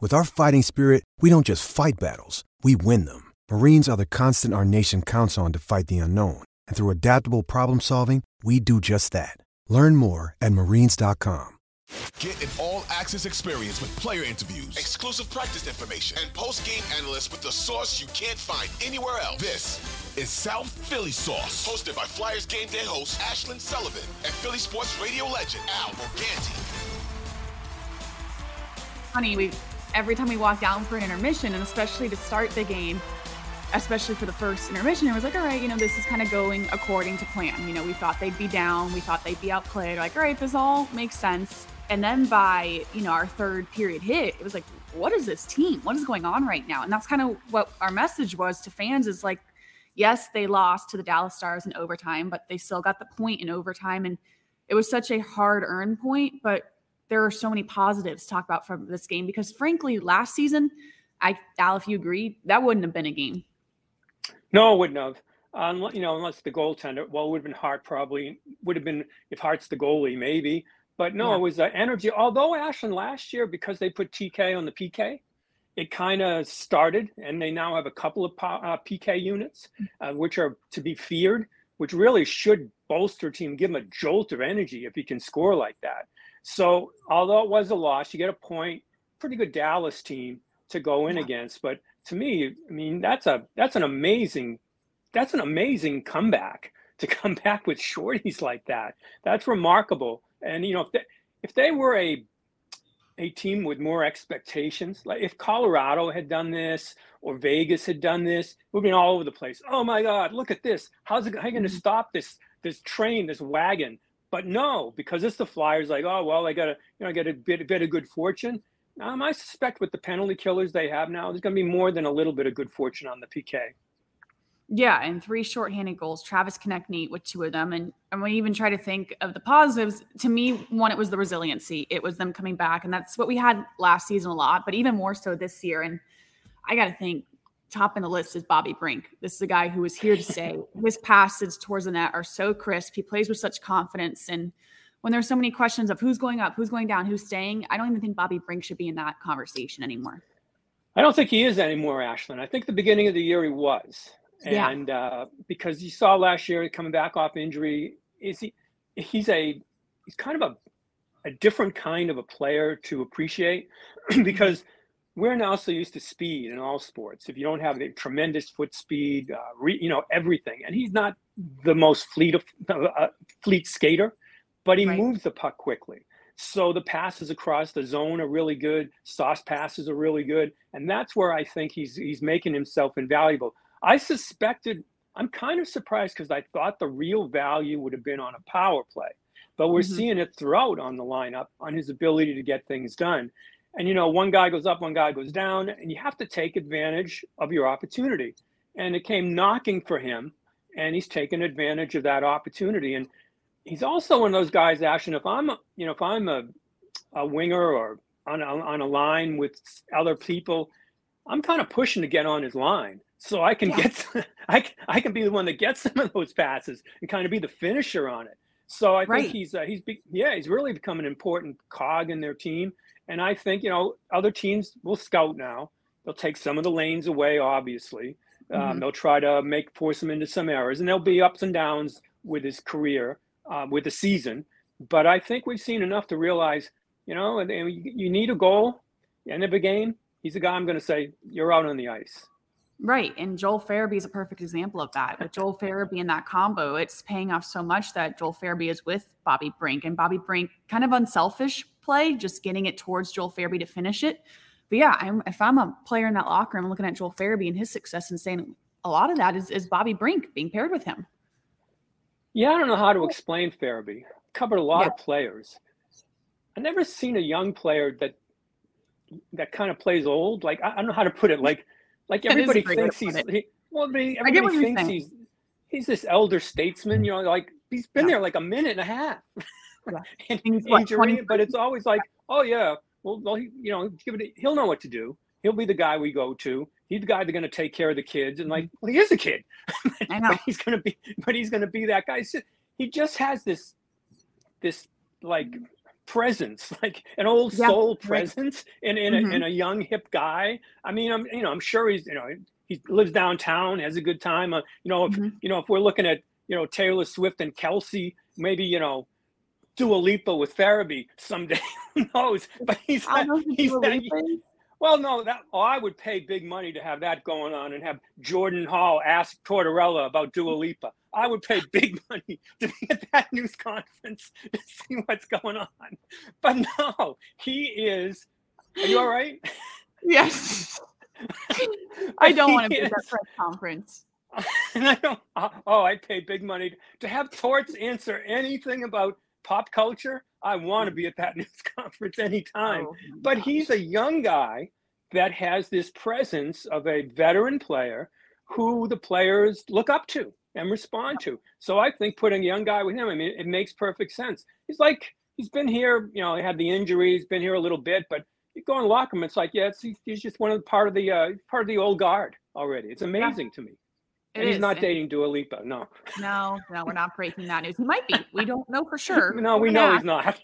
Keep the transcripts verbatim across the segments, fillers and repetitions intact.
With our fighting spirit, we don't just fight battles, we win them. Marines are the constant our nation counts on to fight the unknown. And through adaptable problem solving, we do just that. Learn more at Marines dot com. Get an all-access experience with player interviews, exclusive practice information, and post-game analysts with the sauce you can't find anywhere else. This is South Philly Sauce, hosted by Flyers Game Day host Ashlyn Sullivan and Philly sports radio legend Al Morganti. Honey, we... every time we walked down for an intermission, and especially to start the game, especially for the first intermission, it was like, all right, you know, this is kind of going according to plan. You know, we thought they'd be down. We thought they'd be outplayed. Like, all right, this all makes sense. And then by, you know, our third period hit, it was like, what is this team? What is going on right now? And that's kind of what our message was to fans is like, yes, they lost to the Dallas Stars in overtime, but they still got the point in overtime. And it was such a hard-earned point, but there are so many positives to talk about from this game because, frankly, last season, I, Al, if you agree, that wouldn't have been a game. No, it wouldn't have. Um, you know, unless the goaltender, well, it would have been Hart probably. Would have been, if Hart's the goalie, maybe. But no, yeah. It was the energy. Although, Ashlyn, last year, because they put T K on the P K, it kind of started, and they now have a couple of uh, P K units, uh, which are to be feared, which really should bolster team, give them a jolt of energy if he can score like that. So although it was a loss, you get a point, pretty good Dallas team to go in yeah. against. But to me, I mean, that's a that's an amazing that's an amazing comeback to come back with shorties like that. That's remarkable. And, you know, if they, if they were a a team with more expectations, like if Colorado had done this or Vegas had done this, we've been all over the place. Oh, my God, look at this. How's it, how are you going to stop this this train, this wagon? But no, because it's the Flyers. Like, oh well, I got to, you know, I got a bit, a bit of good fortune. Um, I suspect with the penalty killers they have now, there's going to be more than a little bit of good fortune on the P K. Yeah, and three shorthanded goals. Travis Konecny with two of them, and and we even try to think of the positives. To me, one, it was the resiliency. It was them coming back, and that's what we had last season a lot, but even more so this year. And I got to think. Top in the list is Bobby Brink. This is a guy who is here to stay. His passes towards the net are so crisp. He plays with such confidence. And when there's so many questions of who's going up, who's going down, who's staying, I don't even think Bobby Brink should be in that conversation anymore. I don't think he is anymore, Ashlyn. I think the beginning of the year he was. And yeah. uh, because you saw last year coming back off injury, is he? he's a he's kind of a, a different kind of a player to appreciate because we're now so used to speed in all sports. If you don't have the tremendous foot speed, uh, re, you know, everything. And he's not the most fleet of, uh, fleet skater, but he right. moves the puck quickly. So the passes across the zone are really good. Sauce passes are really good. And that's where I think he's he's making himself invaluable. I suspected, I'm kind of surprised because I thought the real value would have been on a power play. But we're mm-hmm. seeing it throughout on the lineup, on his ability to get things done. And, you know, one guy goes up, one guy goes down, and you have to take advantage of your opportunity. And it came knocking for him, and he's taken advantage of that opportunity. And he's also one of those guys, Ashlyn, if I'm, you know, if I'm a, a winger or on a, on a line with other people, I'm kind of pushing to get on his line. So I can yeah. get, some, I, can, I can be the one that gets some of those passes and kind of be the finisher on it. So I right. think he's, uh, he's be, yeah, he's really become an important cog in their team. And I think, you know, other teams will scout now. They'll take some of the lanes away, obviously. Um, mm-hmm. They'll try to make force him into some errors. And there'll be ups and downs with his career, uh, with the season. But I think we've seen enough to realize, you know, and, and you need a goal, end of a game. He's the guy I'm going to say, you're out on the ice. Right. And Joel Farabee is a perfect example of that. With Joel Farabee and that combo, it's paying off so much that Joel Farabee is with Bobby Brink, and Bobby Brink kind of unselfish play, just getting it towards Joel Farabee to finish it. But yeah, I'm, if I'm a player in that locker room, I'm looking at Joel Farabee and his success and saying a lot of that is, is Bobby Brink being paired with him. Yeah. I don't know how to explain Farabee. Covered a lot yeah. of players. I've never seen a young player that, that kind of plays old. Like, I, I don't know how to put it. Like, Like everybody thinks he's he, well, they, everybody thinks he's he's this elder statesman, you know, like he's been yeah. there like a minute and a half. and what, injury, but it's always like, oh yeah, well, well he, you know, give it a, he'll know what to do. He'll be the guy we go to. He's the guy that's going to take care of the kids, and like, well, he is a kid. but, I know. But he's going to be, but he's going to be that guy. So he just has this, this like presence, like an old yeah, soul right. presence in in, mm-hmm. a, in a young hip guy. I mean, I'm you know I'm sure he's you know he lives downtown, has a good time. Uh, you know if mm-hmm. you know if we're looking at you know Taylor Swift and Kelsey, maybe you know Dua Lipa with Farabee someday. Who knows? But he's not, he's that, well, no, that oh, I would pay big money to have that going on and have Jordan Hall ask Tortorella about Dua Lipa. I would pay big money to be at that news conference to see what's going on. But no, he is. Are you all right? Yes. I don't want to be at that press conference. And I don't. Oh, I'd pay big money to have Torts answer anything about pop culture. I want to be at that news conference anytime. Oh, but he's a young guy that has this presence of a veteran player who the players look up to and respond to. So I think putting a young guy with him, I mean, it makes perfect sense. He's like, he's been here, you know, he had the injury, he's been here a little bit, but you go and lock him. It's like, yeah, it's, he's just one of the part of the, uh, part of the old guard already. It's amazing yeah. to me. It and he's is. not dating and Dua Lipa. No, no, no, we're not breaking that news. He might be, we don't know for sure. no, we know yeah. he's not.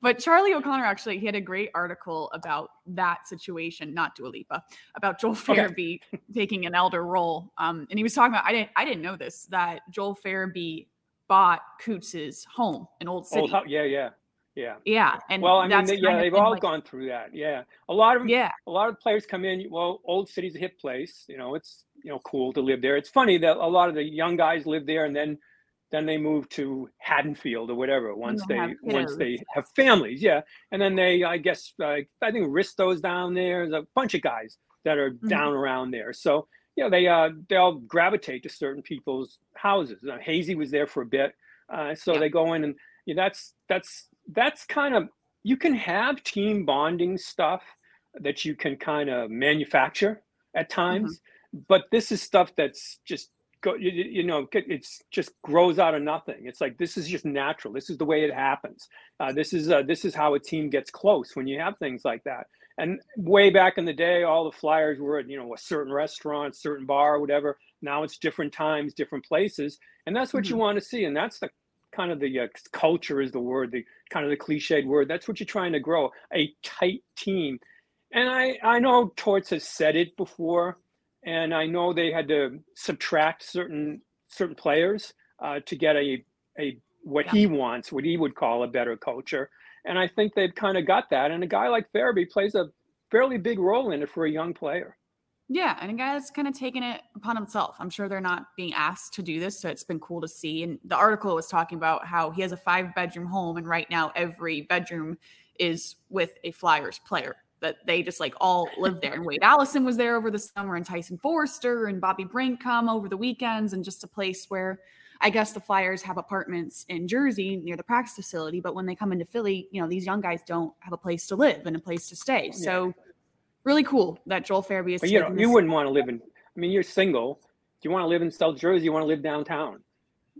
But Charlie O'Connor, actually, he had a great article about that situation, not Dua Lipa, about Joel Farabee okay. taking an elder role. Um, and he was talking about, I didn't I didn't know this, that Joel Farabee bought Coots' home in Old City. Old, yeah, yeah, yeah. Yeah. And well, I mean, they, yeah, they've all like, gone through that. Yeah. A lot of them, yeah. a lot of players come in, well, Old City's a hip place. You know, it's, you know, cool to live there. It's funny that a lot of the young guys live there and then Then they move to Haddonfield or whatever once they once they have families, yeah. And then they, I guess, uh, I think Risto's down there. There's a bunch of guys that are mm-hmm. down around there. So yeah, they uh, they all gravitate to certain people's houses. Now, Hazy was there for a bit, uh, so yeah. they go in and you know, that's that's that's kind of you can have team bonding stuff that you can kind of manufacture at times, mm-hmm. but this is stuff that's just. Go, you, you know, it's just grows out of nothing. It's like, this is just natural. This is the way it happens. Uh, this is uh, this is how a team gets close when you have things like that. And way back in the day, all the Flyers were at, you know, a certain restaurant, certain bar, whatever. Now it's different times, different places. And that's what mm-hmm. you want to see. And that's the kind of the uh, culture is the word, the kind of the cliched word. That's what you're trying to grow, a tight team. And I, I know Torts has said it before. And I know they had to subtract certain certain players uh, to get a a what yeah. he wants, what he would call a better culture. And I think they've kind of got that. And a guy like Farabee plays a fairly big role in it for a young player. Yeah, and a guy that's kind of taken it upon himself. I'm sure they're not being asked to do this, so it's been cool to see. And the article was talking about how he has a five-bedroom home, and right now every bedroom is with a Flyers player. That they just like all live there. And Wade Allison was there over the summer, and Tyson Forster and Bobby Brink come over the weekends, and just a place where I guess the Flyers have apartments in Jersey near the practice facility. But when they come into Philly, you know, these young guys don't have a place to live and a place to stay. Yeah. So really cool that Joel Farabee is. But you know, you wouldn't want to live in, I mean, you're single. Do you want to live in South Jersey? You want to live downtown?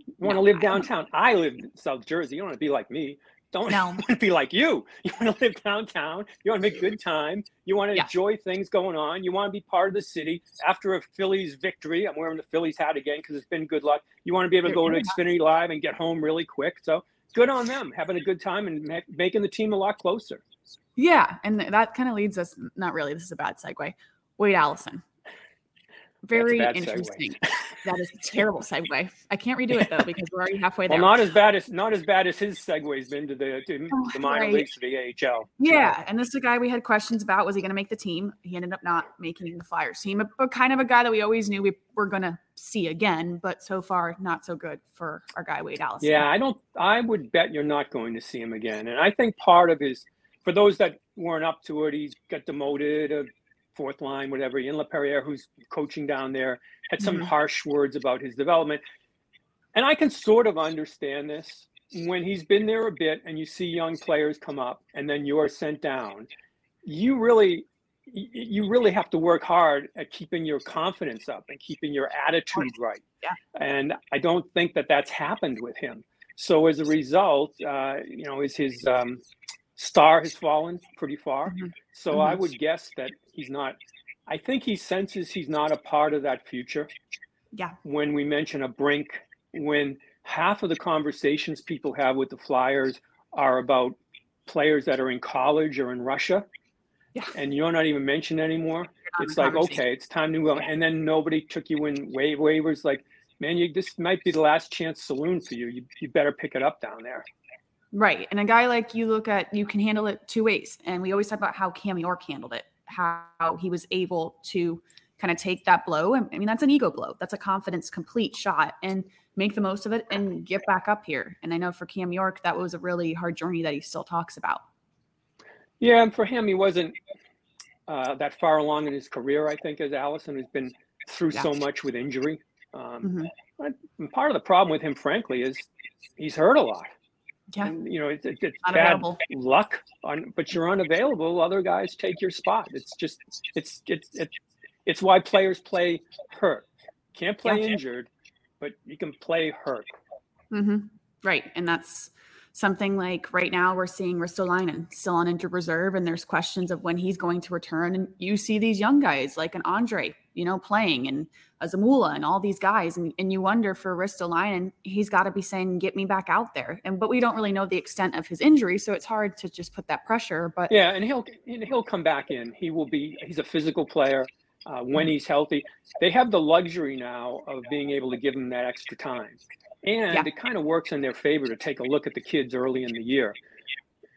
You want no, to live downtown? I, I live in South Jersey. You don't want to be like me. Don't no. want to be like you. You want to live downtown. You want to make a good time. You want to yeah. enjoy things going on. You want to be part of the city. After a Phillies victory, I'm wearing the Phillies hat again because it's been good luck. You want to be able to go to Xfinity Live and get home really quick. So good on them, having a good time and ma- making the team a lot closer. Yeah, and that kind of leads us – not really. This is a bad segue. Wade Allison. Very interesting. That is a terrible segue. I can't redo it though because we're already halfway there. Well, not as bad as not as bad as his segue's been to the to oh, the minor right. leagues to the A H L. Yeah, so. And this is a guy we had questions about. Was he going to make the team? He ended up not making the Flyers team, but kind of a guy that we always knew we were going to see again. But so far, not so good for our guy Wade Allison. Yeah, I don't. I would bet you're not going to see him again. And I think part of his, for those that weren't up to it, he's got demoted. Uh, fourth line, whatever. Ian Le Perrier, who's coaching down there, had some mm-hmm. harsh words about his development. And I can sort of understand this when he's been there a bit and you see young players come up and then you are sent down. You really, you really have to work hard at keeping your confidence up and keeping your attitude right. Yeah. And I don't think that that's happened with him. So as a result, uh, you know, is his um, star has fallen pretty far. Mm-hmm. So mm-hmm. I would guess that he's not, I think he senses he's not a part of that future. Yeah. When we mention a Brink, when half of the conversations people have with the Flyers are about players that are in college or in Russia, yeah. and you're not even mentioned anymore. It's like, okay, it's time to go. And then nobody took you in waive waivers. Like, man, you, this might be the last chance saloon for you. You, you better pick it up down there. Right. And a guy like you look at, you can handle it two ways. And we always talk about how Cam York handled it, how he was able to kind of take that blow. I mean, that's an ego blow. That's a confidence complete shot and make the most of it and get back up here. And I know for Cam York, that was a really hard journey that he still talks about. Yeah. And for him, he wasn't uh, that far along in his career, I think, as Allison has been through yeah. so much with injury. Um, mm-hmm. Part of the problem with him, frankly, is he's hurt a lot. Yeah. And, you know, it's, it's bad luck, on, but you're unavailable. Other guys take your spot. It's just, it's, it's, it's, it's why players play hurt. Can't play yeah. injured, but you can play hurt. Mm-hmm. Right. And that's something like right now we're seeing Ristolainen still on injured reserve, and there's questions of when he's going to return. And you see these young guys like an Andre, you know, playing, and a Zamula and all these guys. And, and you wonder for Ristolainen, he's got to be saying, get me back out there. And, but we don't really know the extent of his injury. So it's hard to just put that pressure, but yeah. And he'll, and he'll come back in. He will be, he's a physical player. Uh, when he's healthy, they have the luxury now of being able to give him that extra time. And yeah. it kind of works in their favor to take a look at the kids early in the year.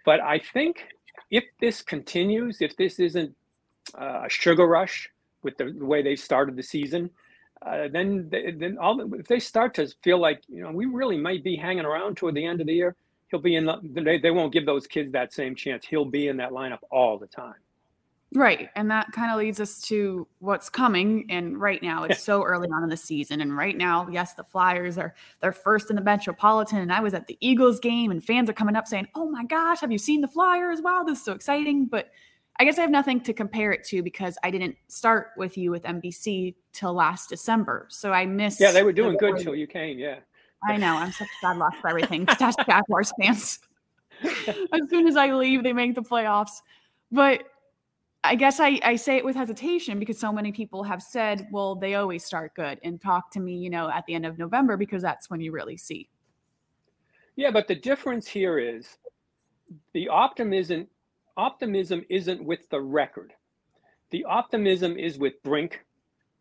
But I think if this continues, if this isn't uh, a sugar rush with the, the way they started the season, uh, then they, then all the, if they start to feel like, you know, we really might be hanging around toward the end of the year, he'll be in the, they, they won't give those kids that same chance. He'll be in that lineup all the time. Right. And that kind of leads us to what's coming. And right now it's so early on in the season. And right now, yes, the Flyers are, they're first in the Metropolitan. And I was at the Eagles game and fans are coming up saying, oh my gosh, have you seen the Flyers? Wow, this is so exciting. But I guess I have nothing to compare it to because I didn't start with you with M B C till last December. So I missed. Yeah, they were doing good till you came. Yeah. I know. I'm such a bad loss for everything. Stash Jaguars fans. As soon as I leave, they make the playoffs. But I guess I, I say it with hesitation because so many people have said, well, they always start good and talk to me, you know, at the end of November, because that's when you really see. Yeah. But the difference here is the optimism, optimism isn't with the record. The optimism is with Brink.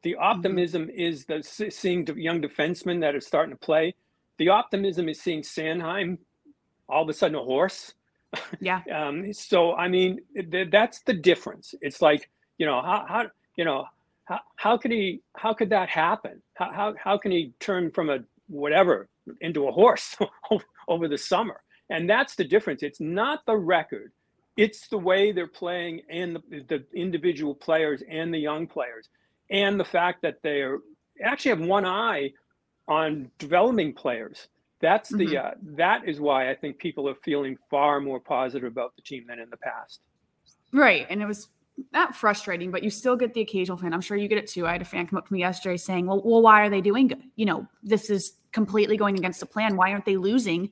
The optimism mm-hmm. is the seeing young defensemen that are starting to play. The optimism is seeing Sanheim all of a sudden a horse. Yeah. Um, so, I mean, th- that's the difference. It's like, you know, how, how you know, how, how could he, how could that happen? How, how, how can he turn from a whatever into a horse over the summer? And that's the difference. It's not the record. It's the way they're playing and the, the individual players and the young players, and the fact that they are actually have one eye on developing players. That's the, mm-hmm. uh, that is why I think people are feeling far more positive about the team than in the past. Right. And it was not frustrating, but you still get the occasional fan. I'm sure you get it too. I had a fan come up to me yesterday saying, well, well, why are they doing good? You know, this is completely going against the plan. Why aren't they losing?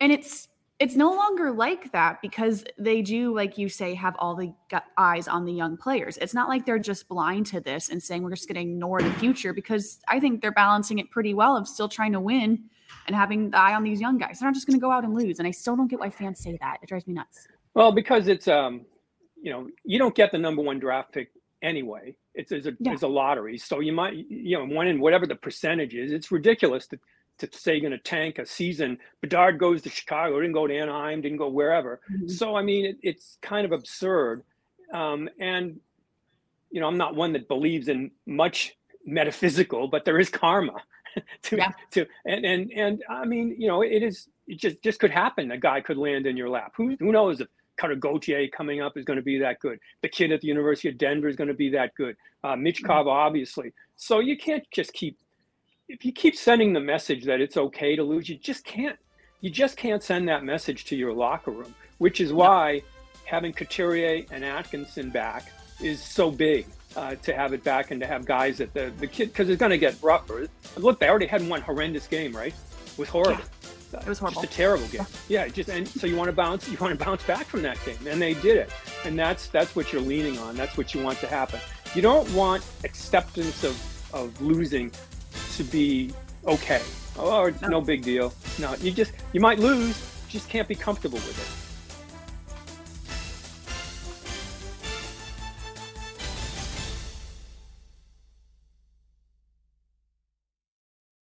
And it's, it's no longer like that because they do, like you say, have all the eyes on the young players. It's not like they're just blind to this and saying, we're just going to ignore the future, because I think they're balancing it pretty well of still trying to win and having the eye on these young guys. They're not just going to go out and lose. And I still don't get why fans say that. It drives me nuts. Well, because it's, um, you know, you don't get the number one draft pick anyway. It's, it's, a, yeah. it's a lottery. So you might, you know, one in whatever the percentage is, it's ridiculous to, to say you're going to tank a season. Bedard goes to Chicago, didn't go to Anaheim, didn't go wherever. Mm-hmm. So, I mean, it, it's kind of absurd. Um, and, you know, I'm not one that believes in much metaphysical, but there is karma. to yeah. to and, and and I mean, you know, it is it just just could happen. A guy could land in your lap. Who who knows if Carter Gauthier coming up is going to be that good. The kid at the University of Denver is going to be that good. Uh, Mitch Cobb, obviously. So you can't just keep if you keep sending the message that it's okay to lose. You just can't. You just can't send that message to your locker room, which is why having Couturier and Atkinson back is so big. Uh, to have it back and to have guys that the, the kid, because it's going to get rougher. Look, they already had one horrendous game, right? It was horrible. Yeah, it was horrible. Just a terrible game. Yeah. yeah, just and so you want to bounce, you want to bounce back from that game, and they did it. And that's that's what you're leaning on. That's what you want to happen. You don't want acceptance of, of losing to be okay. Oh, it's no. no big deal. No, you just you might lose, just can't be comfortable with it.